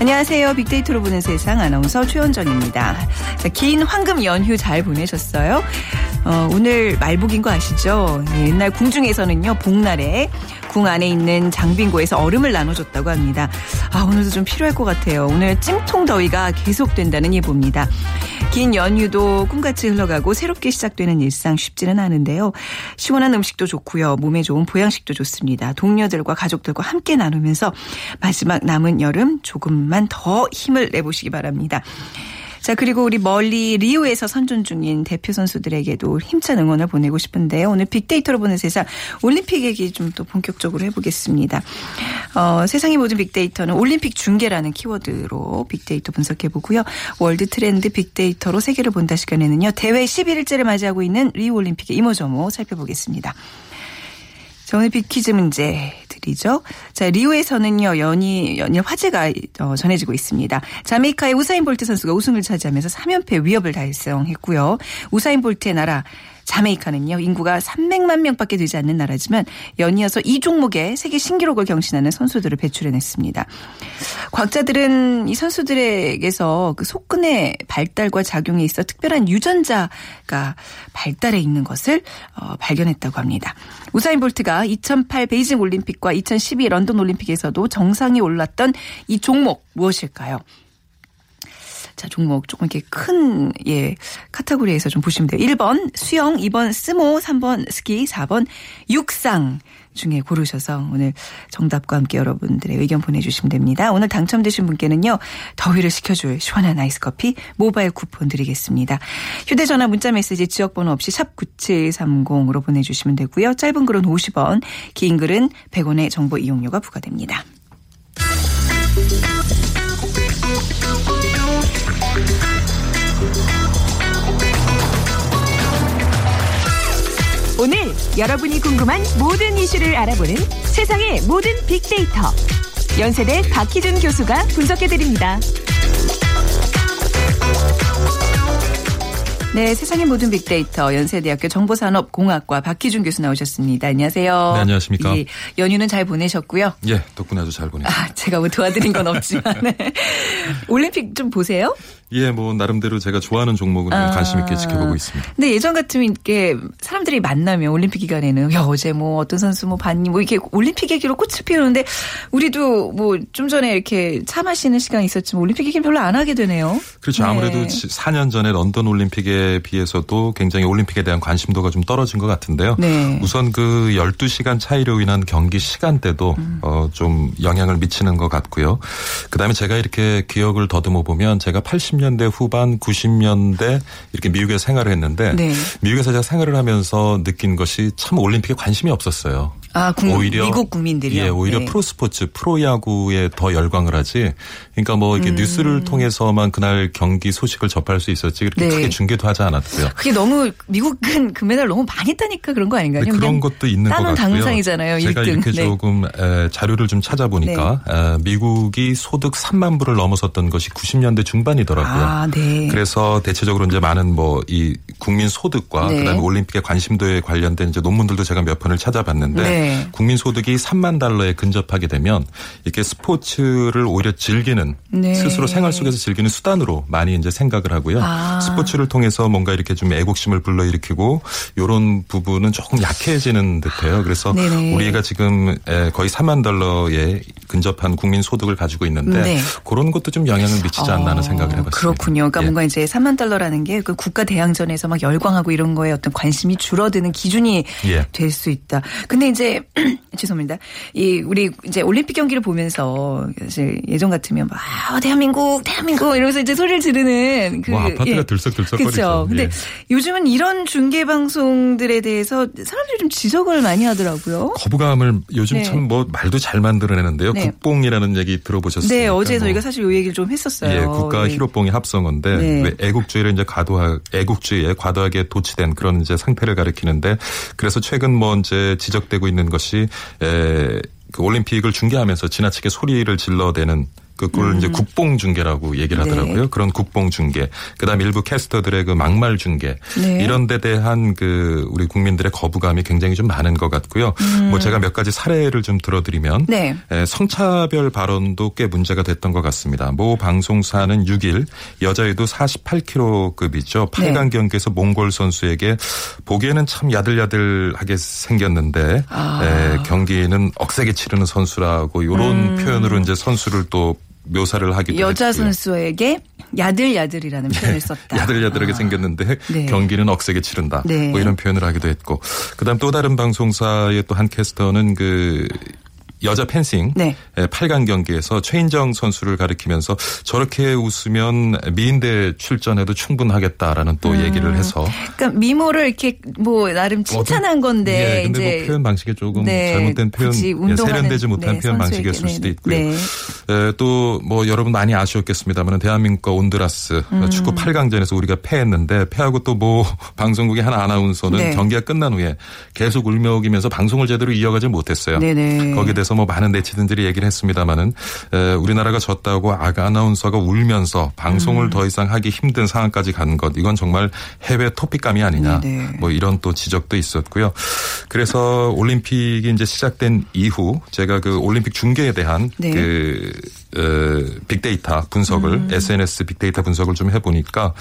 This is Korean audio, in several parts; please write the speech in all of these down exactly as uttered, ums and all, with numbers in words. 안녕하세요. 빅데이터로 보는 세상 아나운서 최원정입니다. 자, 긴 황금 연휴 잘 보내셨어요? 어, 오늘 말복인 거 아시죠? 옛날 궁중에서는요. 복날에 궁 안에 있는 장빙고에서 얼음을 나눠줬다고 합니다. 아, 오늘도 좀 필요할 것 같아요. 오늘 찜통 더위가 계속된다는 예보입니다. 긴 연휴도 꿈같이 흘러가고 새롭게 시작되는 일상 쉽지는 않은데요. 시원한 음식도 좋고요. 몸에 좋은 보양식도 좋습니다. 동료들과 가족들과 함께 나누면서 마지막 남은 여름 조금만 더 힘을 내보시기 바랍니다. 자, 그리고 우리 멀리 리우에서 선전 중인 대표 선수들에게도 힘찬 응원을 보내고 싶은데요. 오늘 빅데이터로 보는 세상 올림픽 얘기 좀 또 본격적으로 해보겠습니다. 어, 세상의 모든 빅데이터는 올림픽 중계라는 키워드로 빅데이터 분석해보고요. 월드 트렌드 빅데이터로 세계를 본다 시간에는요. 대회 십일 일째를 맞이하고 있는 리우 올림픽의 이모저모 살펴보겠습니다. 자, 오늘 빅퀴즈 문제 드리죠. 자, 리우에서는요, 연일, 연일 화제가 어, 전해지고 있습니다. 자메이카의 우사인 볼트 선수가 우승을 차지하면서 삼 연패 위협을 달성했고요. 우사인 볼트의 나라, 자메이카는요, 인구가 삼백만 명밖에 되지 않는 나라지만 연이어서 이 종목에 세계 신기록을 경신하는 선수들을 배출해냈습니다. 과학자들은 이 선수들에게서 그 속근의 발달과 작용에 있어 특별한 유전자가 발달해 있는 것을 어, 발견했다고 합니다. 우사인 볼트가 이천팔 베이징 올림픽과 이천십이 런던 올림픽에서도 정상에 올랐던 이 종목 무엇일까요? 자, 종목 조금 이렇게 큰, 예, 카테고리에서 좀 보시면 돼요. 일 번 수영, 이 번 스모, 삼 번 스키, 사 번 육상 중에 고르셔서 오늘 정답과 함께 여러분들의 의견 보내주시면 됩니다. 오늘 당첨되신 분께는요, 더위를 식혀줄 시원한 아이스커피 모바일 쿠폰 드리겠습니다. 휴대전화 문자메시지 지역번호 없이 샵 구칠삼공으로 보내주시면 되고요. 짧은 글은 오십 원, 긴 글은 백 원의 정보 이용료가 부과됩니다. 오늘 여러분이 궁금한 모든 이슈를 알아보는 세상의 모든 빅데이터. 연세대 박희준 교수가 분석해드립니다. 네, 세상의 모든 빅데이터 연세대학교 정보산업공학과 박희준 교수 나오셨습니다. 안녕하세요. 네, 안녕하십니까. 예, 연휴는 잘 보내셨고요. 예, 덕분에 아주 잘 보냈습니다. 아, 제가 뭐 도와드린 건 없지만 올림픽 좀 보세요. 예, 뭐 나름대로 제가 좋아하는 종목은 아, 관심 있게 지켜보고 있습니다. 근데 예전 같으면 이렇게 사람들이 만나면 올림픽 기간에는 야, 어제 뭐 어떤 선수 뭐 봤니 뭐 이렇게 올림픽 얘기로 꽃을 피우는데 우리도 뭐 좀 전에 이렇게 차 마시는 시간이 있었지만 올림픽 얘기는 별로 안 하게 되네요. 그렇죠. 네. 아무래도 사 년 전에 런던 올림픽에 비해서도 굉장히 올림픽에 대한 관심도가 좀 떨어진 것 같은데요. 네. 우선 그 열두 시간 차이로 인한 경기 시간대도 음. 어, 좀 영향을 미치는 것 같고요. 그다음에 제가 이렇게 기억을 더듬어 보면 제가 팔십 년대 후반, 구십 년대 이렇게 미국에서 생활을 했는데 네. 미국에서 제가 생활을 하면서 느낀 것이 참 올림픽에 관심이 없었어요. 아, 국, 오히려 미국 국민들이요. 예, 오히려 네. 프로 스포츠, 프로 야구에 더 열광을 하지. 그러니까 뭐 이렇게 음. 뉴스를 통해서만 그날 경기 소식을 접할 수 있었지. 그렇게 네. 크게 중계도 하지 않았고요. 그게 너무 미국은 금메달 너무 많이 따니까 그런 거 아닌가요? 네, 그런 것도 있는 것 같고요. 따놓은 당상이잖아요. 제가 일 등. 이렇게 네. 조금 에, 자료를 좀 찾아보니까 네. 에, 미국이 소득 삼만 불을 넘어섰던 것이 구십 년대 중반이더라고요. 아, 네. 그래서 대체적으로 이제 많은 뭐 이 국민 소득과 네. 그다음에 올림픽의 관심도에 관련된 이제 논문들도 제가 몇 편을 찾아봤는데. 네. 네. 국민 소득이 삼만 달러에 근접하게 되면 이렇게 스포츠를 오히려 즐기는 네. 스스로 생활 속에서 즐기는 수단으로 많이 이제 생각을 하고요. 아. 스포츠를 통해서 뭔가 이렇게 좀 애국심을 불러일으키고 이런 부분은 조금 약해지는 듯해요. 그래서 네네. 우리가 지금 거의 삼만 달러에 근접한 국민 소득을 가지고 있는데 네. 그런 것도 좀 영향을 미치지 않나 하는 생각을 해봤습니다. 그렇군요. 그러니까 예. 뭔가 이제 삼만 달러라는 게 그 국가 대항전에서 막 열광하고 이런 거에 어떤 관심이 줄어드는 기준이 예. 될 수 있다. 근데 이제 죄송합니다. 이 우리 이제 올림픽 경기를 보면서 사실 예전 같으면 막 아, 대한민국 대한민국 이러면서 이제 소리를 지르는 그 와, 아파트가 예. 들썩들썩거리죠. 그렇죠. 근데 예. 요즘은 이런 중계 방송들에 대해서 사람들이 좀 지적을 많이 하더라고요. 거부감을 요즘 네. 참 뭐 말도 잘 만들어내는데요. 네. 국뽕이라는 얘기 들어보셨습니까? 네, 어제 저희가 뭐. 사실 이 얘기를 좀 했었어요. 예, 국가 네. 희로뽕이 합성어인데 네. 왜 애국주의를 이제 과도하 애국주의에 과도하게 도취된 그런 이제 상태를 가리키는데 그래서 최근 뭐 이제 지적되고 있는 것이 에, 그 올림픽을 중계하면서 지나치게 소리를 질러대는. 그걸 음. 이제 국뽕 중계라고 얘기를 하더라고요. 네. 그런 국뽕 중계, 그다음 일부 캐스터들의 그 막말 중계 네. 이런데 대한 그 우리 국민들의 거부감이 굉장히 좀 많은 것 같고요. 음. 뭐 제가 몇 가지 사례를 좀 들어드리면 네. 성차별 발언도 꽤 문제가 됐던 것 같습니다. 모 방송사는 육 일 여자애도 사십팔 킬로급이죠. 팔 강 네. 경기에서 몽골 선수에게 보기에는 참 야들야들하게 생겼는데 아. 에, 경기는 억세게 치르는 선수라고 이런 음. 표현으로 이제 선수를 또 묘사를 하기도 여자 했고요. 선수에게 야들야들이라는 네. 표현을 썼다. 야들야들하게 아. 생겼는데 네. 경기는 억세게 치른다. 네. 뭐 이런 표현을 하기도 했고. 그다음 또 다른 방송사의 또 한 캐스터는 그 여자 펜싱 네. 팔 강 경기에서 최인정 선수를 가리키면서 저렇게 웃으면 미인대 출전해도 충분하겠다라는 또 음. 얘기를 해서. 그러니까 미모를 이렇게 뭐 나름 칭찬한 건데. 예, 근데 뭐 표현 방식이 조금 네. 잘못된 표현, 예, 세련되지 못한 네, 표현 방식이었을 네. 수도 있고요. 네. 예, 또 뭐 여러분 많이 아쉬웠겠습니다만 대한민국과 온두라스 음. 축구 팔 강전에서 우리가 패했는데 패하고 또 뭐 방송국의 한 아나운서는 네. 경기가 끝난 후에 계속 울며우기면서 방송을 제대로 이어가지 못했어요. 네네. 거기에 대해서 뭐 많은 네티즌들이 얘기를 했습니다마는 우리나라가 졌다고 아나운서가 울면서 방송을 음. 더 이상 하기 힘든 상황까지 간 것 이건 정말 해외 토픽감이 아니냐 네네. 뭐 이런 또 지적도 있었고요. 그래서 올림픽이 이제 시작된 이후 제가 그 올림픽 중계에 대한 네. 그 어, 빅데이터 분석을 음. 에스엔에스 빅데이터 분석을 좀 해보니까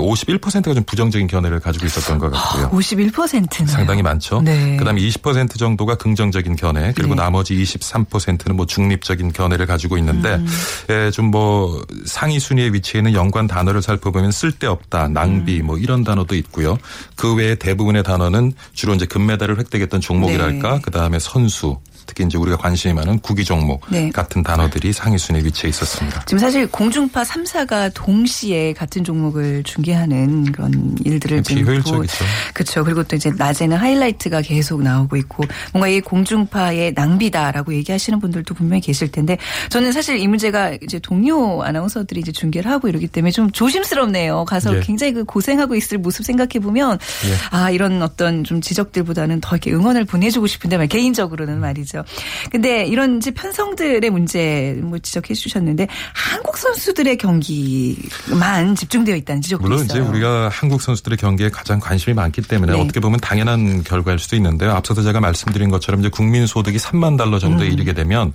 오십일 퍼센트가 좀 부정적인 견해를 가지고 있었던 것 같고요. 오십일 퍼센트는 상당히 많죠. 네. 그다음에 이십 퍼센트 정도가 긍정적인 견해 그리고 네. 나머지 이십삼 퍼센트는 뭐 중립적인 견해를 가지고 있는데 음. 예, 좀 뭐 상위 순위에 위치해 있는 연관 단어를 살펴보면 쓸데없다, 낭비 음. 뭐 이런 단어도 있고요. 그 외에 대부분의 단어는 주로 이제 금메달을 획득했던 종목이랄까 네. 그다음에 선수. 특히 이제 우리가 관심이 많은 구기 종목 네. 같은 단어들이 상위 순위에 위치해 있었습니다. 지금 사실 공중파 삼 사가 동시에 같은 종목을 중계하는 그런 일들을 지금 비효율적이죠. 그렇죠. 그리고 또 이제 낮에는 하이라이트가 계속 나오고 있고 뭔가 이 공중파의 낭비다라고 얘기하시는 분들도 분명히 계실 텐데 저는 사실 이 문제가 이제 동료 아나운서들이 이제 중계를 하고 이러기 때문에 좀 조심스럽네요. 가서 예. 굉장히 그 고생하고 있을 모습 생각해 보면 예. 아 이런 어떤 좀 지적들보다는 더 이렇게 응원을 보내주고 싶은데 개인적으로는 말이죠. 근데 이런 이제 편성들의 문제 뭐 지적해 주셨는데 한국 선수들의 경기만 집중되어 있다는 지적도 물론 있어요. 물론 이제 우리가 한국 선수들의 경기에 가장 관심이 많기 때문에 네. 어떻게 보면 당연한 결과일 수도 있는데요. 앞서서 제가 말씀드린 것처럼 이제 국민 소득이 삼만 달러 정도에 음. 이르게 되면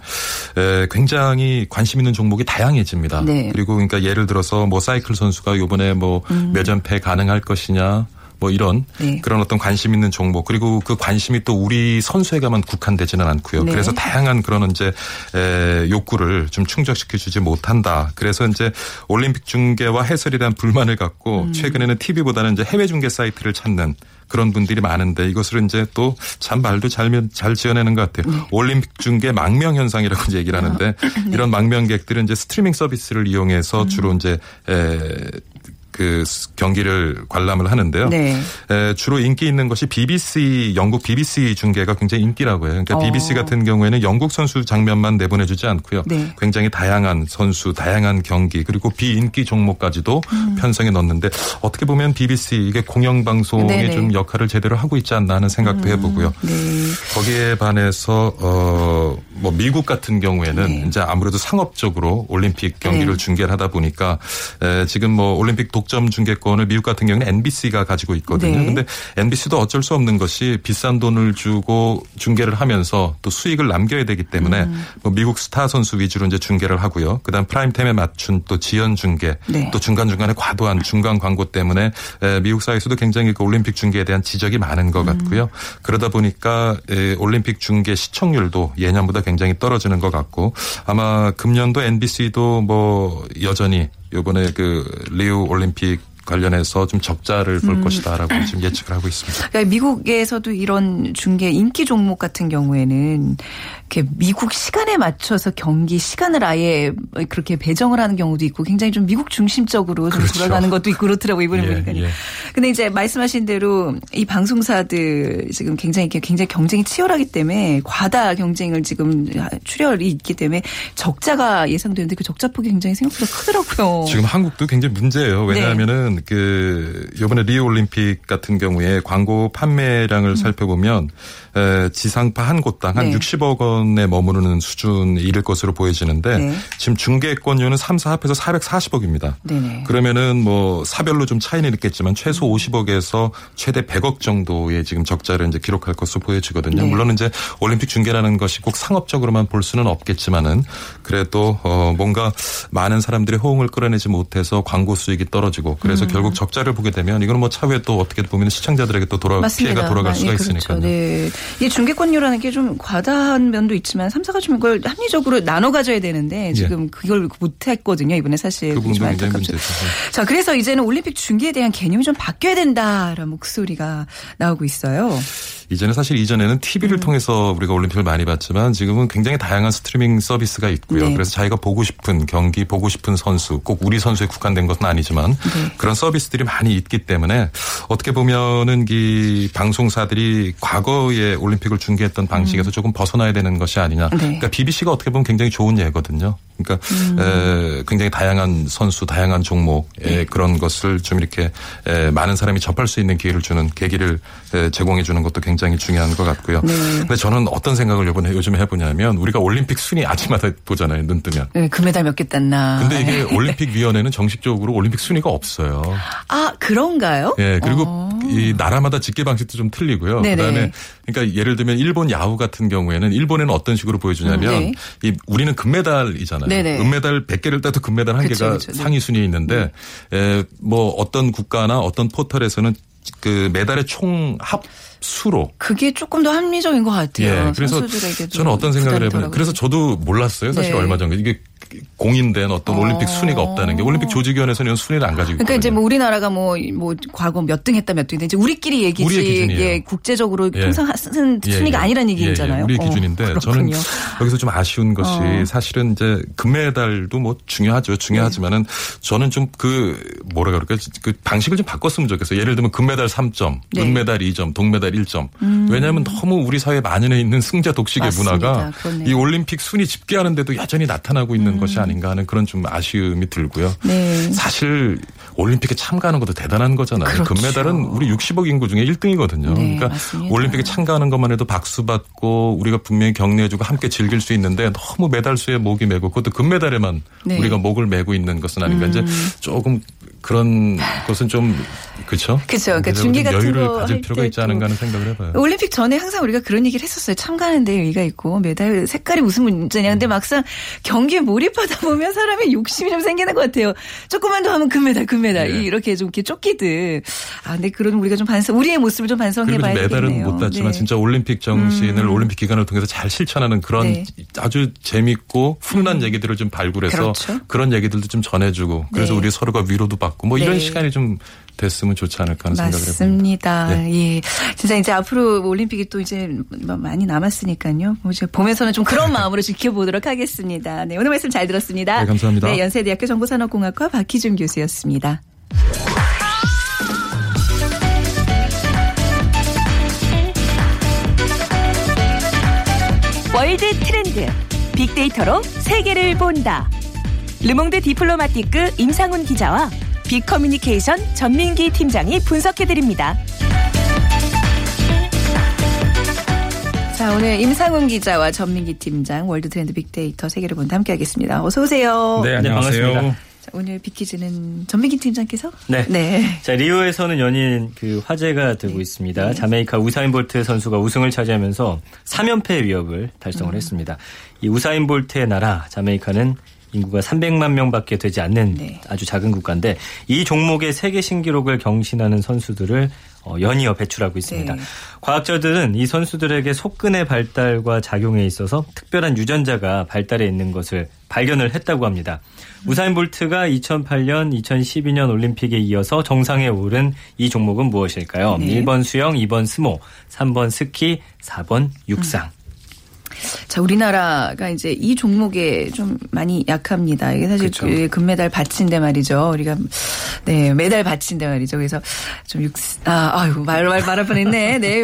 굉장히 관심 있는 종목이 다양해집니다. 네. 그리고 그러니까 예를 들어서 뭐 사이클 선수가 이번에 뭐 음. 매점패 가능할 것이냐. 뭐 이런 네. 그런 어떤 관심 있는 종목 그리고 그 관심이 또 우리 선수에게만 국한되지는 않고요. 네. 그래서 다양한 그런 이제 욕구를 좀 충족시켜주지 못한다. 그래서 이제 올림픽 중계와 해설에 대한 불만을 갖고 음. 최근에는 티비보다는 이제 해외 중계 사이트를 찾는 그런 분들이 많은데 이것을 이제 또 참 말도 잘, 잘 지어내는 것 같아요. 네. 올림픽 중계 망명 현상이라고 이제 얘기를 하는데 아. 네. 이런 망명객들은 이제 스트리밍 서비스를 이용해서 음. 주로 이제 에, 그 경기를 관람을 하는데요. 네. 에, 주로 인기 있는 것이 비비씨 영국 비비씨 중계가 굉장히 인기라고 해요. 그러니까 어. 비비씨 같은 경우에는 영국 선수 장면만 내보내주지 않고요. 네. 굉장히 다양한 선수, 다양한 경기 그리고 비인기 종목까지도 음. 편성해 넣는데 어떻게 보면 비비씨 이게 공영방송의 좀 역할을 제대로 하고 있지 않나 하는 생각도 음. 해보고요. 네. 거기에 반해서 어, 뭐 미국 같은 경우에는 네. 이제 아무래도 상업적으로 올림픽 경기를 네. 중계를 하다 보니까 에, 지금 뭐 올림픽 독 독점 중계권을 미국 같은 경우는 엔비씨가 가지고 있거든요. 그런데 네. 엔비씨도 어쩔 수 없는 것이 비싼 돈을 주고 중계를 하면서 또 수익을 남겨야 되기 때문에 음. 뭐 미국 스타 선수 위주로 이제 중계를 하고요. 그다음 프라임타임에 맞춘 또 지연 중계, 네. 또 중간 중간에 과도한 중간 광고 때문에 미국 사회에서도 굉장히 그 올림픽 중계에 대한 지적이 많은 것 같고요. 음. 그러다 보니까 올림픽 중계 시청률도 예년보다 굉장히 떨어지는 것 같고 아마 금년도 엔비씨도 뭐 여전히 이번에 그 리우 올림픽 관련해서 좀 적자를 볼 음. 것이다라고 지금 예측을 하고 있습니다. 그러니까 미국에서도 이런 중계 인기 종목 같은 경우에는 이렇게 미국 시간에 맞춰서 경기 시간을 아예 그렇게 배정을 하는 경우도 있고 굉장히 좀 미국 중심적으로 좀 그렇죠. 돌아가는 것도 있고 그렇더라고요. 이번에 예, 보니까. 예. 근데 이제 말씀하신 대로 이 방송사들 지금 굉장히 굉장히 경쟁이 치열하기 때문에 과다 경쟁을 지금 출혈이 있기 때문에 적자가 예상되는데 그 적자폭이 굉장히 생각보다 크더라고요. 지금 한국도 굉장히 문제예요. 왜냐하면은 네. 그 이번에 리우 올림픽 같은 경우에 광고 판매량을 음. 살펴보면 지상파 한 곳당 한 네. 육십억 원에 머무르는 수준에 이를 것으로 보여지는데 네. 지금 중계권료는 삼사 합해서 사백사십억입니다. 네네. 그러면은 뭐 사별로 좀 차이는 있겠지만 최소 오십억에서 최대 백억 정도의 지금 적자를 이제 기록할 것으로 보여지거든요. 네. 물론 이제 올림픽 중계라는 것이 꼭 상업적으로만 볼 수는 없겠지만은 그래도 어 뭔가 많은 사람들의 호응을 끌어내지 못해서 광고 수익이 떨어지고 그래서 음. 결국 적자를 보게 되면 이건 뭐 차후에 또 어떻게 보면 시청자들에게 또 돌아 맞습니다. 피해가 돌아갈 아, 수가 예, 그렇죠. 있으니까요. 네. 이게 중개권료라는 게 좀 과다한 면도 있지만 삼사가 좀 이걸 합리적으로 나눠 가져야 되는데 지금 예. 그걸 못했거든요. 이번에 사실. 그 부분도 굉장히 문제죠. 자, 그래서 이제는 올림픽 중계에 대한 개념이 좀 바뀌어야 된다라는 목소리가 나오고 있어요. 이제는 사실 이전에는 티비를 음. 통해서 우리가 올림픽을 많이 봤지만 지금은 굉장히 다양한 스트리밍 서비스가 있고요. 네. 그래서 자기가 보고 싶은 경기, 보고 싶은 선수, 꼭 우리 선수에 국한된 것은 아니지만 네. 그런 서비스들이 많이 있기 때문에 어떻게 보면은 이 방송사들이 과거에 올림픽을 중계했던 방식에서 음. 조금 벗어나야 되는 것이 아니냐. 네. 그러니까 비비씨가 어떻게 보면 굉장히 좋은 예거든요. 그러니까 음. 에, 굉장히 다양한 선수, 다양한 종목의 네. 그런 것을 좀 이렇게 에, 많은 사람이 접할 수 있는 기회를 주는 계기를 에, 제공해 주는 것도 굉장히 굉장히 중요한 것 같고요. 네. 근데 저는 어떤 생각을 요번에 요즘에 해보냐면 우리가 올림픽 순위 아침마다 보잖아요. 눈 뜨면. 네, 금메달 몇 개 땄나. 근데 이게 올림픽위원회는 정식적으로 올림픽 순위가 없어요. 아, 그런가요? 예, 네, 그리고 어. 이 나라마다 집계 방식도 좀 틀리고요. 네네. 그다음에 그러니까 예를 들면 일본 야구 같은 경우에는 일본에는 어떤 식으로 보여주냐면 네. 이 우리는 금메달이잖아요. 네네. 은메달 백 개를 따도 금메달 한 개가 상위 순위에 있는데 네. 에, 뭐 어떤 국가나 어떤 포털에서는 그 메달의 총 합수로 그게 조금 더 합리적인 것 같아요. 예, 그래서 저는 어떤 생각을 해보면 그래서 저도 몰랐어요. 사실 네. 얼마 전에 이게 공인된 어떤 어. 올림픽 순위가 없다는 게 올림픽 조직위원회에서는 이런 순위를 안 가지고. 그러니까 있거든요. 이제 뭐 우리나라가 뭐뭐 뭐 과거 몇 등 했다 몇 등 했다 이제 우리끼리 얘기지 예, 국제적으로 예. 통상 쓴 순위가 예. 아니라는 얘기잖아요. 예. 예. 우리의 기준인데 어, 저는 여기서 좀 아쉬운 것이 어. 사실은 이제 금메달도 뭐 중요하죠. 중요하지만은 저는 좀 그 뭐라 그럴까 그 방식을 좀 바꿨으면 좋겠어요. 예를 들면 금메달 삼 점, 네. 은메달 이 점, 동메달 일 점. 음. 왜냐하면 너무 우리 사회에 만연해 있는 승자 독식의 맞습니다. 문화가 그렇네요. 이 올림픽 순위 집계하는데도 여전히 나타나고 있는. 음. 것이 아닌가 하는 그런 좀 아쉬움이 들고요. 네. 사실 올림픽에 참가하는 것도 대단한 거잖아요. 그렇죠. 금메달은 우리 육십억 인구 중에 일 등이거든요. 네, 그러니까 맞습니다. 올림픽에 참가하는 것만 해도 박수받고 우리가 분명히 격려해주고 함께 즐길 수 있는데 너무 메달 수에 목이 메고 그것도 금메달에만 네. 우리가 목을 메고 있는 것은 아닌가. 음. 이제 조금 그런 것은 좀 그렇죠. 그렇죠. 그러니까 중계 같은 여유를 거 가질 필요가 있지 않은가 하는 생각을 해봐요. 올림픽 전에 항상 우리가 그런 얘기를 했었어요. 참가하는데 의의가 있고 메달 색깔이 무슨 문제냐. 근데 막상 경기에 몰입하다 보면 사람의 욕심이 좀 생기는 것 같아요. 조금만 더 하면 금메달, 금메달 네. 이렇게 좀 이렇게 쫓기듯. 아, 근데 그런 우리가 좀 반성, 우리의 모습을 좀 반성해봐야 되겠네요. 메달은 못 땄지만 네. 진짜 올림픽 정신을 음. 올림픽 기간을 통해서 잘 실천하는 그런 네. 아주 재밌고 훈훈한 음. 얘기들을 좀 발굴해서 그렇죠. 그런 얘기들도 좀 전해주고 그래서 네. 우리 서로가 위로도 받고 뭐 네. 이런 시간이 좀. 됐으면 좋지 않을까 하는 맞습니다. 생각을 해봅니다. 예. 예, 진짜 이제 앞으로 올림픽이 또 이제 많이 남았으니까요. 뭐 이제 봄에서는 좀 그런 마음으로 지켜보도록 하겠습니다. 네, 오늘 말씀 잘 들었습니다. 네, 감사합니다. 네, 연세대학교 정보산업공학과 박희준 교수였습니다. 월드 트렌드 빅데이터로 세계를 본다. 르몽드 디플로마티크 임상훈 기자와 빅 커뮤니케이션 전민기 팀장이 분석해드립니다. 자, 오늘 임상훈 기자와 전민기 팀장 월드트렌드 빅데이터 세계를 본다 함께하겠습니다. 어서 오세요. 네, 안녕하세요. 반갑습니다. 자, 오늘 빅퀴즈는 전민기 팀장께서? 네. 네. 자, 리우에서는 연인 그 화제가 되고 네. 있습니다. 네. 자메이카 우사인 볼트 선수가 우승을 차지하면서 삼 연패의 위협을 달성을 음. 했습니다. 이 우사인 볼트의 나라 자메이카는 인구가 삼백만 명밖에 되지 않는 네. 아주 작은 국가인데 이 종목의 세계 신기록을 경신하는 선수들을 연이어 배출하고 있습니다. 네. 과학자들은 이 선수들에게 속근의 발달과 작용에 있어서 특별한 유전자가 발달해 있는 것을 발견을 했다고 합니다. 우사인 볼트가 이천팔 년, 이천십이 년 올림픽에 이어서 정상에 오른 이 종목은 무엇일까요? 네. 일 번 수영, 이 번 스모, 삼 번 스키, 사 번 육상. 음. 자, 우리나라가 이제 이 종목에 좀 많이 약합니다. 이게 사실 그 금메달 받친데 말이죠. 우리가 네 메달 받친데 말이죠. 그래서 좀 육, 아, 아이고 말 말 말할 뻔했네. 네,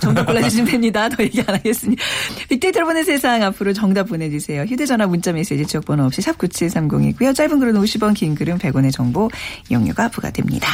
정답 골라주시면 됩니다. 더 얘기 안 하겠습니다. 빅데이터로 보는 세상 앞으로 정답 보내주세요. 휴대전화 문자메시지 지역번호 없이 샵 구칠삼공이고요. 짧은 글은 오십 원, 긴 글은 백 원의 정보 이용료가 부과됩니다.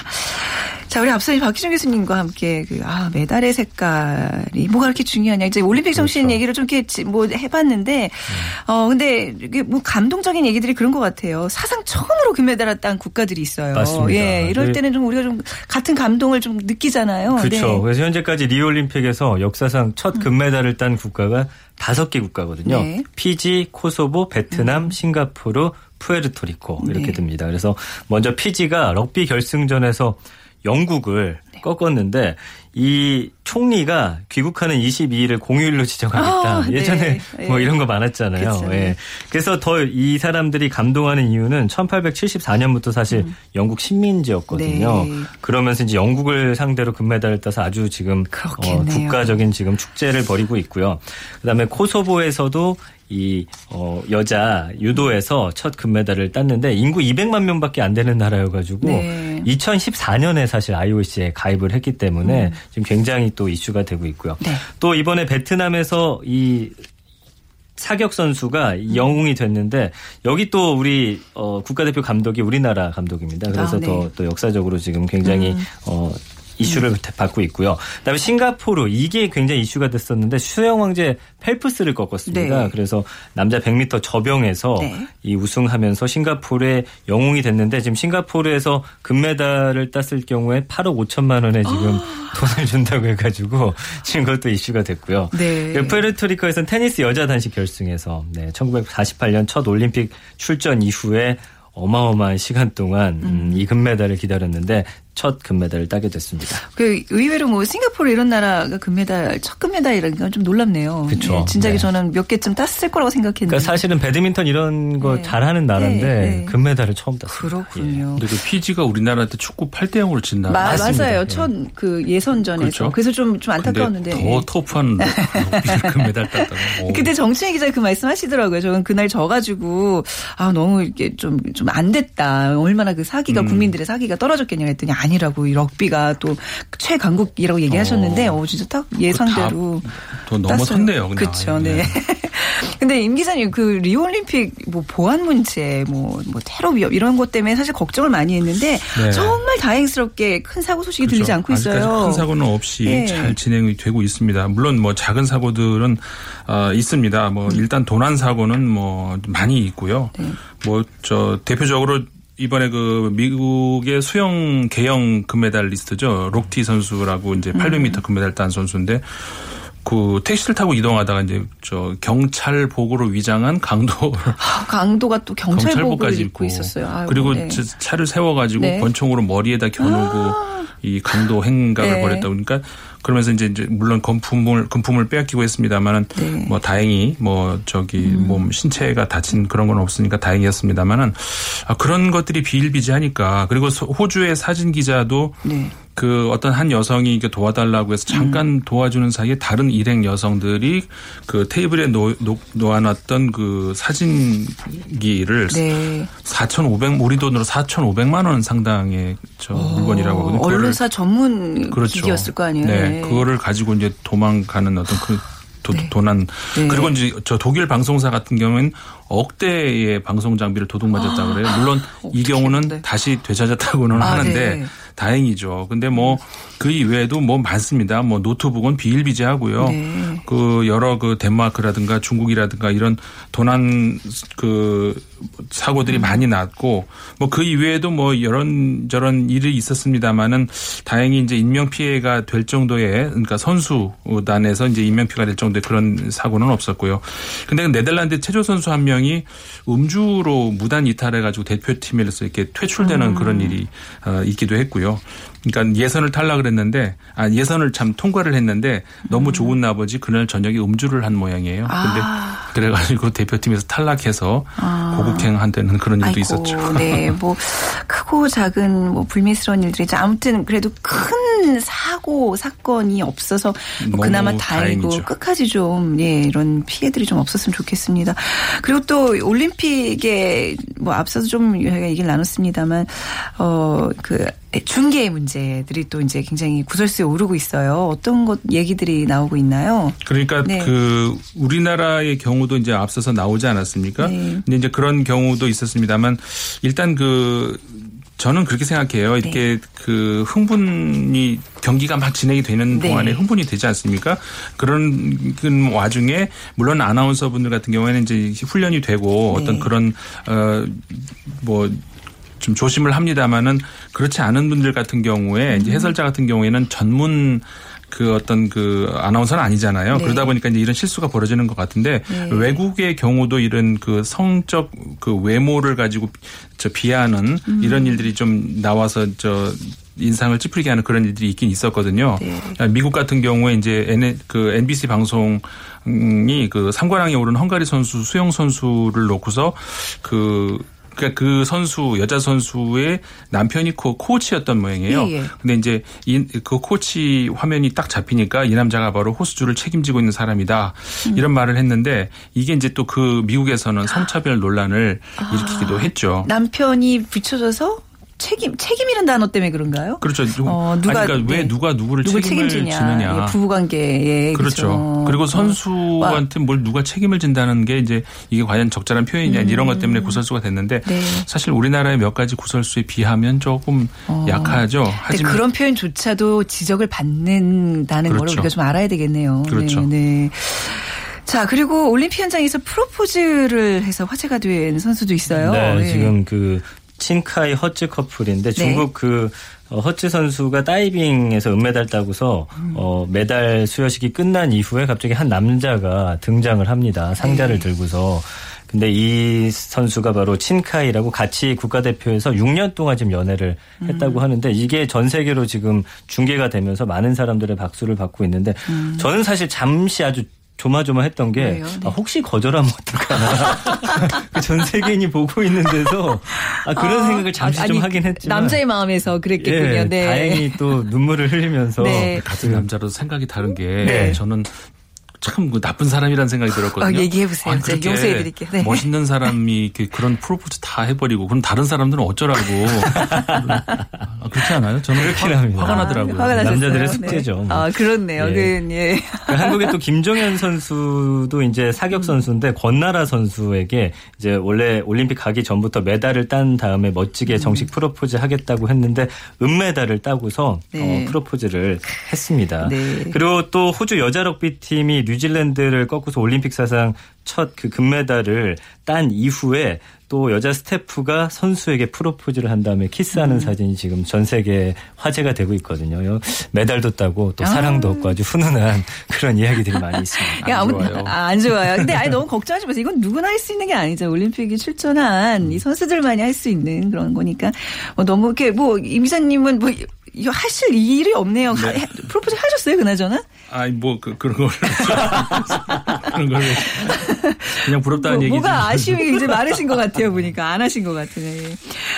자, 우리 앞서 박희준 교수님과 함께 그, 아, 메달의 색깔이 뭐가 그렇게 중요하냐. 이제 올림픽 정신 그렇죠. 얘기를 좀 이렇게 뭐 해봤는데, 음. 어, 근데 이게 뭐 감동적인 얘기들이 그런 것 같아요. 사상 처음으로 금메달을 딴 국가들이 있어요. 맞습니다. 예, 이럴 때는 좀 우리가 좀 같은 감동을 좀 느끼잖아요. 그렇죠. 네. 그래서 현재까지 리우올림픽에서 역사상 첫 금메달을 딴 국가가 다섯 개 국가거든요. 네. 피지, 코소보, 베트남, 음. 싱가포르, 푸에르토리코 이렇게 네. 됩니다. 그래서 먼저 피지가 럭비 결승전에서 영국을 네. 꺾었는데 이 총리가 귀국하는 이십이 일을 공휴일로 지정하겠다. 아, 예전에 네. 뭐 이런 거 많았잖아요. 예. 그래서 더 이 사람들이 감동하는 이유는 천팔백칠십사 년부터 사실 음. 영국 식민지였거든요. 네. 그러면서 이제 영국을 상대로 금메달을 따서 아주 지금 어, 국가적인 지금 축제를 벌이고 있고요. 그다음에 코소보에서도 이 어, 여자 유도에서 첫 금메달을 땄는데 인구 이백만 명밖에 안 되는 나라여가지고 네. 이천십사 년에 사실 아이오씨에 가입을 했기 때문에 음. 지금 굉장히 또 이슈가 되고 있고요. 네. 또 이번에 베트남에서 이 사격 선수가 영웅이 됐는데 여기 또 우리 어, 국가대표 감독이 우리나라 감독입니다. 그래서 아, 네. 더, 또 역사적으로 지금 굉장히 음. 어, 이슈를 음. 받고 있고요. 그다음에 싱가포르 이게 굉장히 이슈가 됐었는데 수영 황제 펠프스를 꺾었습니다. 네. 그래서 남자 백 미터 접영에서 네. 이 우승하면서 싱가포르의 영웅이 됐는데 지금 싱가포르에서 금메달을 땄을 경우에 팔억 오천만 원에 지금 어. 돈을 준다고 해가지고 지금 그것도 이슈가 됐고요. 네. 푸에르토리코에서는 테니스 여자 단식 결승에서 네, 천구백사십팔 년 첫 올림픽 출전 이후에 어마어마한 시간 동안 음, 이 금메달을 기다렸는데 첫 금메달을 따게 됐습니다. 그 의외로 뭐 싱가포르 이런 나라가 금메달 첫 금메달이라는 건 좀 놀랍네요. 그렇죠. 네, 진작에 네. 저는 몇 개쯤 땄을 거라고 생각했는데. 그러니까 사실은 배드민턴 이런 거 네. 잘하는 나라인데 네, 네. 금메달을 처음 땄습니다. 그렇군요. 예. 그리고 피지가 우리나라한테 축구 팔 대 영으로 진다. 맞아요. 첫 그 예선전에서. 그렇죠? 그래서 좀, 좀 안타까웠는데. 더 터프한 금메달 땄다. 그때 정치인 기자 그 말씀하시더라고요. 저는 그날 져가지고 아 너무 이게 좀 좀 안 됐다. 얼마나 그 사기가 음. 국민들의 사기가 떨어졌겠냐 했더니. 아니라고 이 럭비가 또 최강국이라고 얘기하셨는데 어, 어 진짜 딱 예상대로 또 넘어섰네요. 그렇죠. 네. 근데 임 기자님 그 리우올림픽 뭐 보안 문제 뭐, 뭐 테러 위협 이런 것 때문에 사실 걱정을 많이 했는데 네. 정말 다행스럽게 큰 사고 소식이 그렇죠. 들리지 않고 있어요. 아직까지 큰 사고는 없이 네. 잘 진행이 되고 있습니다. 물론 뭐 작은 사고들은 어, 있습니다. 뭐 일단 도난 사고는 뭐 많이 있고요. 네. 뭐 저 대표적으로 이번에 그 미국의 수영 개영 금메달리스트죠. 록티 선수라고 이제 팔백 미터 금메달 딴 선수인데 그 택시를 타고 이동하다가 이제 저 경찰 복으로 위장한 강도 아, 강도가 또 경찰 경찰복까지 입고 있었어요. 아이고, 그리고 네. 차를 세워가지고 네. 권총으로 머리에다 겨누고 아~ 이 강도 행각을 네. 벌였다 보니까 그러면서 이제 이제 물론 금품을 금품을 빼앗기고 했습니다만은 네. 뭐 다행히 뭐 저기 음. 몸 신체가 다친 그런 건 없으니까 다행이었습니다만은 아, 그런 것들이 비일비재하니까 그리고 호주의 사진 기자도. 네. 그 어떤 한 여성이 이렇게 도와달라고 해서 잠깐 음. 도와주는 사이에 다른 일행 여성들이 그 테이블에 놓, 놓, 놓아놨던 그 사진기를 네. 사천오백 우리 돈으로 사천오백만 원 상당의 저 물건이라고 하거든요. 언론사 전문 그렇죠. 기기였을 거 아니에요. 네. 네. 그거를 가지고 이제 도망가는 어떤 그 도, 네. 도난 네. 그리고 이제 저 독일 방송사 같은 경우에는 억대의 방송 장비를 도둑맞았다고 그래요. 물론 아, 이 경우는 네. 다시 되찾았다고는 아, 하는데 네. 다행이죠. 근데 뭐 그 이외에도 뭐 많습니다. 뭐 노트북은 비일비재하고요. 네. 그 여러 그 덴마크라든가 중국이라든가 이런 도난 그 사고들이 많이 났고 뭐 그 이외에도 뭐 이런 저런 일이 있었습니다만은 다행히 이제 인명 피해가 될 정도의 그러니까 선수단에서 이제 인명 피해가 될 정도의 그런 사고는 없었고요. 근데 네덜란드 체조 선수 한 명이 음주로 무단 이탈해 가지고 대표팀에서 이렇게 퇴출되는 음. 그런 일이 있기도 했고요. 그러니까 예선을 탈락을 했는데 아 예선을 참 통과를 했는데 너무 좋은 나머지 그날 저녁에 음주를 한 모양이에요. 근데 아. 그래가지고 대표팀에서 탈락해서 아. 고국행한다는 그런 일도 아이고, 있었죠. 네, 뭐 크고 작은 뭐 불미스러운 일들이죠. 아무튼 그래도 큰 사고 사건이 없어서 뭐 그나마 다행이고 다행이죠. 끝까지 좀 예, 이런 피해들이 좀 없었으면 좋겠습니다. 그리고 또 올림픽에 뭐 앞서서 좀 저희가 얘기를 나눴습니다만 어 그. 중계의 문제들이 또 이제 굉장히 구설수에 오르고 있어요. 어떤 것 얘기들이 나오고 있나요? 그러니까 네. 그 우리나라의 경우도 이제 앞서서 나오지 않았습니까? 네. 근데 이제 그런 경우도 있었습니다만 일단 그 저는 그렇게 생각해요. 이렇게 네. 그 흥분이 경기가 막 진행이 되는 네. 동안에 흥분이 되지 않습니까? 그런 그 와중에 물론 아나운서분들 같은 경우에는 이제 훈련이 되고 네. 어떤 그런 어 뭐 좀 조심을 합니다만은 그렇지 않은 분들 같은 경우에 음. 이제 해설자 같은 경우에는 전문 그 어떤 그 아나운서는 아니잖아요. 네. 그러다 보니까 이제 이런 실수가 벌어지는 것 같은데 네. 외국의 경우도 이런 그 성적 그 외모를 가지고 저 비하하는 음. 이런 일들이 좀 나와서 저 인상을 찌푸리게 하는 그런 일들이 있긴 있었거든요. 네. 미국 같은 경우에 이제 엔 비 씨 방송 이 그 삼관왕에 오른 헝가리 선수 수영 선수를 놓고서 그 그러니까 그 선수 여자 선수의 남편이 코, 코치였던 모양이에요. 예, 예. 근데 이제 이, 그 코치 화면이 딱 잡히니까 이 남자가 바로 호수줄을 책임지고 있는 사람이다. 음. 이런 말을 했는데 이게 이제 또 그 미국에서는 성차별 논란을 아. 일으키기도 했죠. 남편이 붙여져서? 책임, 책임이란 단어 때문에 그런가요? 그렇죠. 어, 누가, 아니, 그러니까 네. 왜 누가 누구를 누구 책임을 책임지냐. 지느냐. 예, 부부관계에. 그렇죠. 그렇죠. 그리고 선수한테 뭘 누가 책임을 진다는 게 이제 이게 과연 적절한 표현이냐 음. 이런 것 때문에 구설수가 됐는데 네. 사실 우리나라의 몇 가지 구설수에 비하면 조금 어. 약하죠. 하지만 그런 표현조차도 지적을 받는다는 그렇죠. 걸 우리가 좀 알아야 되겠네요. 그렇죠. 네. 네. 자, 그리고 올림픽 현장에서 프로포즈를 해서 화제가 된 선수도 있어요. 네. 네. 지금 그 칭카이 허츠 커플인데 중국 네. 그 허츠 선수가 다이빙에서 은메달 따고서 음. 어, 메달 수여식이 끝난 이후에 갑자기 한 남자가 등장을 합니다. 상자를 네. 들고서. 근데 이 선수가 바로 친카이라고 같이 국가대표에서 육 년 동안 지금 연애를 했다고 음. 하는데 이게 전 세계로 지금 중계가 되면서 많은 사람들의 박수를 받고 있는데 음. 저는 사실 잠시 아주 조마조마했던 게 네. 아, 혹시 거절하면 어떡하나. 전 세계인이 보고 있는 데서 아, 그런 아, 생각을 잠시 아니, 좀 하긴 했지만. 남자의 마음에서 그랬겠군요. 예, 네. 다행히 또 눈물을 흘리면서. 네. 같은 남자로도 생각이 다른 게 네. 저는 참 나쁜 사람이라는 생각이 들었거든요. 어, 얘기해보세요. 아, 제가 용서해드릴게요. 네. 멋있는 사람이 그런 프로포즈 다 해버리고 그럼 다른 사람들은 어쩌라고. 아, 그렇지 않아요? 저는 그렇긴 합니다. 화가 나더라고요. 아, 화가 남자들의 숙제죠. 네. 뭐. 아, 그렇네요. 예. 그, 예. 그러니까 한국의 또 김종현 선수도 이제 사격 선수인데 권나라 선수에게 이제 원래 올림픽 가기 전부터 메달을 딴 다음에 멋지게 정식 프로포즈 하겠다고 했는데 은메달을 따고서 네. 어, 프로포즈를 했습니다. 네. 그리고 또 호주 여자 럭비팀이 뉴질랜드를 꺾고서 올림픽 사상 첫 그 금메달을 딴 이후에 또 여자 스태프가 선수에게 프로포즈를 한 다음에 키스하는 음. 사진이 지금 전 세계에 화제가 되고 있거든요. 메달도 따고 또 아. 사랑도 얻고 아주 훈훈한 그런 이야기들이 많이 있습니다. 야, 안 좋아요. 아, 안 좋아요. 근데 아니, 너무 걱정하지 마세요. 이건 누구나 할 수 있는 게 아니죠. 올림픽에 출전한 음. 이 선수들만이 할 수 있는 그런 거니까 뭐 너무 이렇게 뭐 임 기자님은 뭐 이거 하실 일이 없네요. 네. 하, 프로포즈 하셨어요, 그나저나? 아니, 뭐, 그, 그런 걸. 그런 걸. 그냥 부럽다는 뭐, 얘기죠. 뭐가 아쉬움이 이제 많으신 것 같아요, 보니까. 안 하신 것 같은데.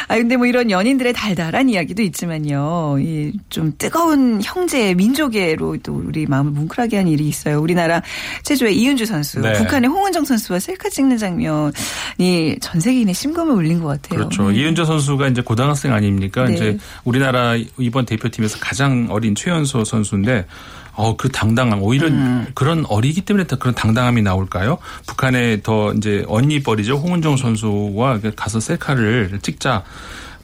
아, 근데 뭐 이런 연인들의 달달한 이야기도 있지만요. 이 좀 뜨거운 형제, 민족애로 또 우리 마음을 뭉클하게 한 일이 있어요. 우리나라 체조의 이윤주 선수, 네. 북한의 홍은정 선수와 셀카 찍는 장면이 전 세계인의 심금을 울린 것 같아요. 그렇죠. 음. 이윤주 선수가 이제 고등학생 아닙니까? 네. 이제 우리나라 이번 대표팀에서 가장 어린 최연소 선수인데 어, 그 당당함. 오히려 음. 그런 어리기 때문에 더 그런 당당함이 나올까요? 북한의 더 이제 언니뻘이죠. 홍은정 선수와 가서 셀카를 찍자.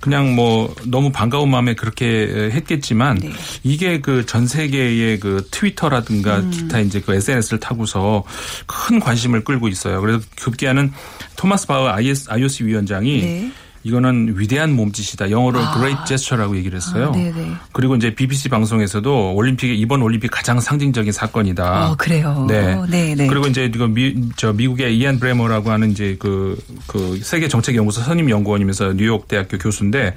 그냥 뭐 너무 반가운 마음에 그렇게 했겠지만 네. 이게 그 전 세계의 그 트위터라든가 음. 기타 이제 그 에스엔에스를 타고서 큰 관심을 끌고 있어요. 그래서 급기야는 토마스 바흐 아이오씨 위원장이 네. 이거는 위대한 몸짓이다. 영어로 아. great gesture라고 얘기를 했어요. 아, 그리고 이제 비비씨 방송에서도 올림픽의 이번 올림픽 가장 상징적인 사건이다. 어, 그래요. 네. 네네. 그리고 이제 이거 미, 저 미국의 이안 브레머라고 하는 이제 그, 그 세계 정책 연구소 선임 연구원이면서 뉴욕대학교 교수인데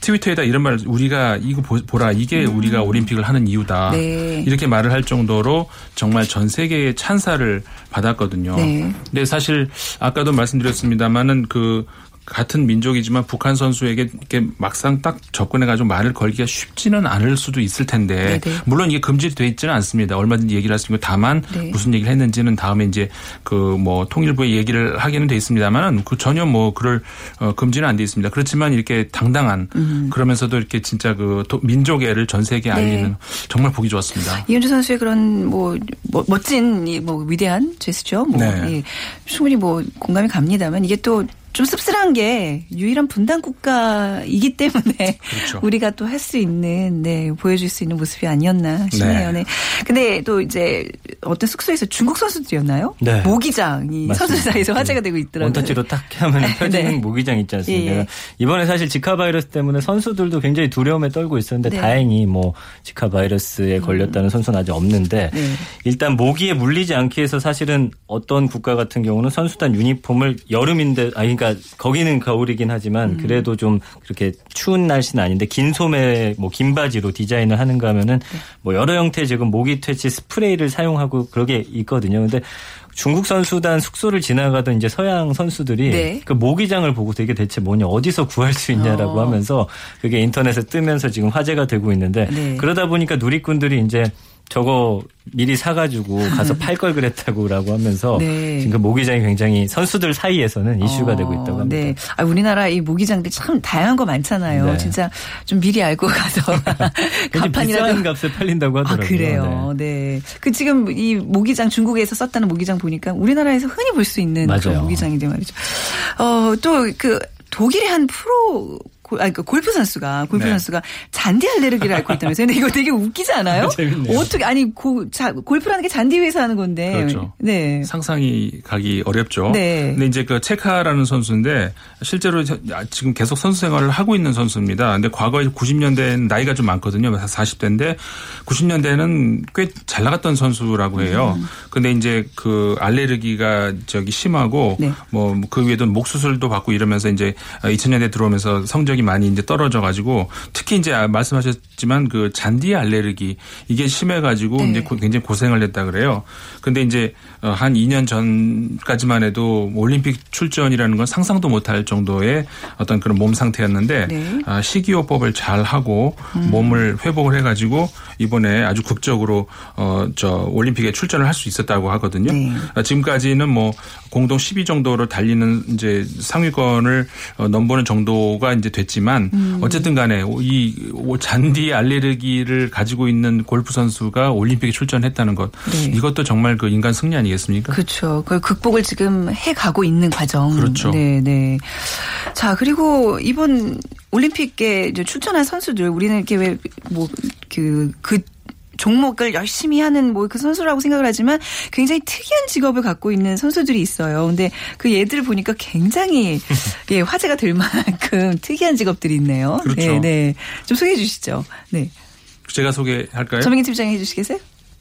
트위터에다 이런 말 우리가 이거 보라 이게 음. 우리가 올림픽을 하는 이유다. 네. 이렇게 말을 할 정도로 정말 전 세계의 찬사를 받았거든요. 네. 근데 사실 아까도 말씀드렸습니다만은 그 같은 민족이지만 북한 선수에게 이렇게 막상 딱 접근해가지고 말을 걸기가 쉽지는 않을 수도 있을 텐데 네네. 물론 이게 금지되어 있지는 않습니다. 얼마든지 얘기를 할 수 있고 다만 네. 무슨 얘기를 했는지는 다음에 이제 그 뭐 통일부의 얘기를 하기는 돼 있습니다만은 그 전혀 뭐 그럴 어 금지는 안 돼 있습니다. 그렇지만 이렇게 당당한 음. 그러면서도 이렇게 진짜 그 민족애를 전 세계에 네. 알리는 정말 보기 좋았습니다. 이윤주 선수의 그런 뭐 멋진 뭐 위대한 제스처 뭐 네. 예. 충분히 뭐 공감이 갑니다만 이게 또 좀 씁쓸한 게 유일한 분단 국가이기 때문에 그렇죠. 우리가 또 할 수 있는 네 보여줄 수 있는 모습이 아니었나 싶네요. 네. 근데 또 이제 어떤 숙소에서 중국 선수들이었나요? 네. 모기장이 선수들 사이에서 화제가 되고 있더라고요. 원터치로 딱 하면 펴지는 네. 모기장 있지 않습니까? 예. 이번에 사실 지카 바이러스 때문에 선수들도 굉장히 두려움에 떨고 있었는데 네. 다행히 뭐 지카 바이러스에 걸렸다는 음. 선수는 아직 없는데 네. 일단 모기에 물리지 않기 위해서 사실은 어떤 국가 같은 경우는 선수단 유니폼을 여름인데 아니 그러니까 거기는 겨울이긴 하지만 그래도 좀 그렇게 추운 날씨는 아닌데 긴 소매 뭐 긴 바지로 디자인을 하는가 하면은 뭐 여러 형태의 지금 모기 퇴치 스프레이를 사용하고 그러게 있거든요. 근데 중국 선수단 숙소를 지나가던 이제 서양 선수들이 네. 그 모기장을 보고 되게 대체 뭐냐 어디서 구할 수 있냐라고 어. 하면서 그게 인터넷에 뜨면서 지금 화제가 되고 있는데 네. 그러다 보니까 누리꾼들이 이제 저거 미리 사가지고 가서 팔 걸 그랬다고라고 하면서 네. 지금 그 모기장이 굉장히 선수들 사이에서는 이슈가 어, 되고 있다고 합니다. 네. 아, 우리나라 이 모기장들 참 다양한 거 많잖아요. 네. 진짜 좀 미리 알고 가서 가판이라도 비싼 값에 팔린다고 하더라고요. 아, 그래요. 네. 네. 그 지금 이 모기장 중국에서 썼다는 모기장 보니까 우리나라에서 흔히 볼 수 있는 그 모기장인데 말이죠. 어, 또 그 독일의 한 프로 아니, 그러니까 골프 선수가 골프 네. 선수가 잔디 알레르기를 앓고 있다면서요. 근데 이거 되게 웃기지 않아요? 재밌네요. 어떻게 아니 고, 자, 골프라는 게 잔디 위에서 하는 건데. 그렇죠. 네. 상상이 가기 어렵죠. 네. 근데 이제 그 체카라는 선수인데 실제로 지금 계속 선수 생활을 하고 있는 선수입니다. 근데 과거에 구십 년대에는 나이가 좀 많거든요. 사십 대인데 구십 년대에는 꽤 잘 나갔던 선수라고 해요. 음. 근데 이제 그 알레르기가 저기 심하고 네. 뭐 그 위에도 목 수술도 받고 이러면서 이제 이천 년대 들어오면서 성적 많이 이제 떨어져가지고 특히 이제 말씀하셨지만 그 잔디 알레르기 이게 심해가지고 네. 이제 굉장히 고생을 했다 그래요. 그런데 이제 한 이 년 전까지만 해도 올림픽 출전이라는 건 상상도 못할 정도의 어떤 그런 몸 상태였는데 네. 식이요법을 잘 하고 음. 몸을 회복을 해가지고 이번에 아주 극적으로 어 저 올림픽에 출전을 할 수 있었다고 하거든요. 네. 지금까지는 뭐 공동 십 위 정도로 달리는 이제 상위권을 넘보는 정도가 이제 됐. 지만 음. 어쨌든 간에 이 잔디 알레르기를 가지고 있는 골프 선수가 올림픽에 출전했다는 것 네. 이것도 정말 그 인간 승리 아니겠습니까? 그렇죠. 그 극복을 지금 해가고 있는 과정. 그렇죠. 네, 네. 자 그리고 이번 올림픽에 이제 출전한 선수들 우리는 이렇게 왜 뭐 그 그 종목을 열심히 하는 뭐 그 선수라고 생각을 하지만 굉장히 특이한 직업을 갖고 있는 선수들이 있어요. 근데 그 얘들 보니까 굉장히 예, 화제가 될 만큼 특이한 직업들이 있네요. 그렇죠. 네, 네. 좀 소개해 주시죠. 네. 제가 소개할까요? 전민기 팀장이 해 주시겠어요?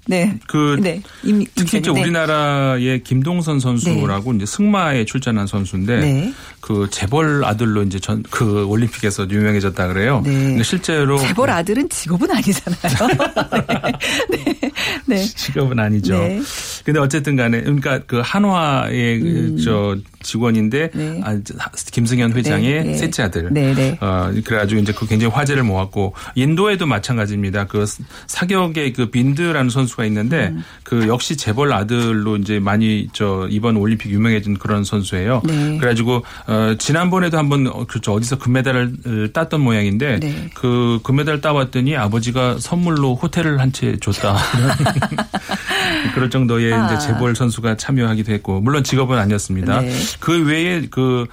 네. 그 네. 임, 특히 이제 네. 우리나라의 김동선 선수라고 네. 이제 승마에 출전한 선수인데 네. 그 재벌 아들로 이제 전 그 올림픽에서 유명해졌다 그래요. 네. 근데 실제로 재벌 아들은 직업은 아니잖아요. 네. 네. 네. 직업은 아니죠. 네. 근데 어쨌든 간에 그러니까 그 한화의 음. 저 직원인데 네. 아, 김승현 회장의 네. 셋째 아들. 네. 네. 어, 그래가지고 이제 그 굉장히 화제를 모았고 인도에도 마찬가지입니다. 그 사격의 그 빈드라는 선수 가 있는데 음. 그 역시 재벌 아들로 이제 많이 저 이번 올림픽 유명해진 그런 선수예요. 네. 그래가지고 어 지난번에도 한번 그렇죠 어디서 금메달을 땄던 모양인데 네. 그 금메달 따왔더니 아버지가 선물로 호텔을 한 채 줬다. 그럴 정도의 아. 이제 재벌 선수가 참여하기도 했고 물론 직업은 아니었습니다. 네. 그 외에 그,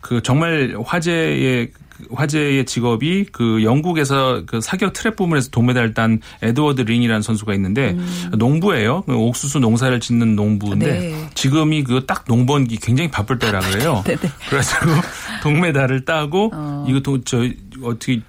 그 정말 화제의 화제의 직업이 그 영국에서 그 사격 트랩 부문에서 동메달을 딴 에드워드 링이라는 선수가 있는데 음. 농부예요. 옥수수 농사를 짓는 농부인데 네. 지금이 그 딱 농번기 굉장히 바쁠 때라 그래요. 네, 네. 그래서 동메달을 따고 어. 이거 도, 저 어떻게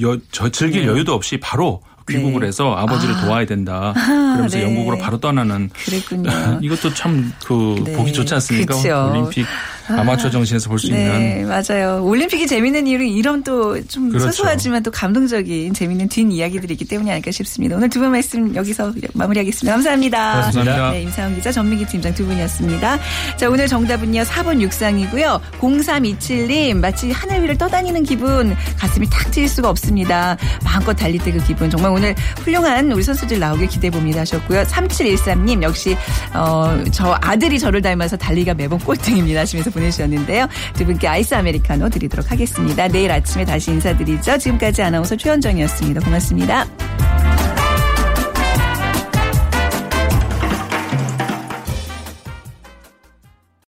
여, 저 즐길 네. 여유도 없이 바로 귀국을 네. 해서 아버지를 아. 도와야 된다. 그러면서 네. 영국으로 바로 떠나는. 그랬군요. 이것도 참 그 네. 보기 좋지 않습니까? 그쵸. 올림픽. 아마추어 정신에서 볼 수 네, 있는. 맞아요. 올림픽이 재미있는 이유는 이런 또 좀 그렇죠. 소소하지만 또 감동적인 재미있는 뒷이야기들이 있기 때문이 아닐까 싶습니다. 오늘 두 분 말씀 여기서 마무리하겠습니다. 감사합니다. 감사합니다. 네, 임상훈 기자, 전민기 팀장 두 분이었습니다. 자, 오늘 정답은요. 사 번 육상이고요. 공삼이칠 님 마치 하늘 위를 떠다니는 기분 가슴이 탁 트일 수가 없습니다. 마음껏 달릴 때 그 기분 정말 오늘 훌륭한 우리 선수들 나오길 기대해봅니다 하셨고요. 삼칠일삼 님 역시 어, 저 아들이 저를 닮아서 달리기가 매번 꼴등입니다 하시면서 보내주셨는데요. 두 분께 아이스 아메리카노 드리도록 하겠습니다. 내일 아침에 다시 인사드리죠. 지금까지 아나운서 최현정이었습니다. 고맙습니다.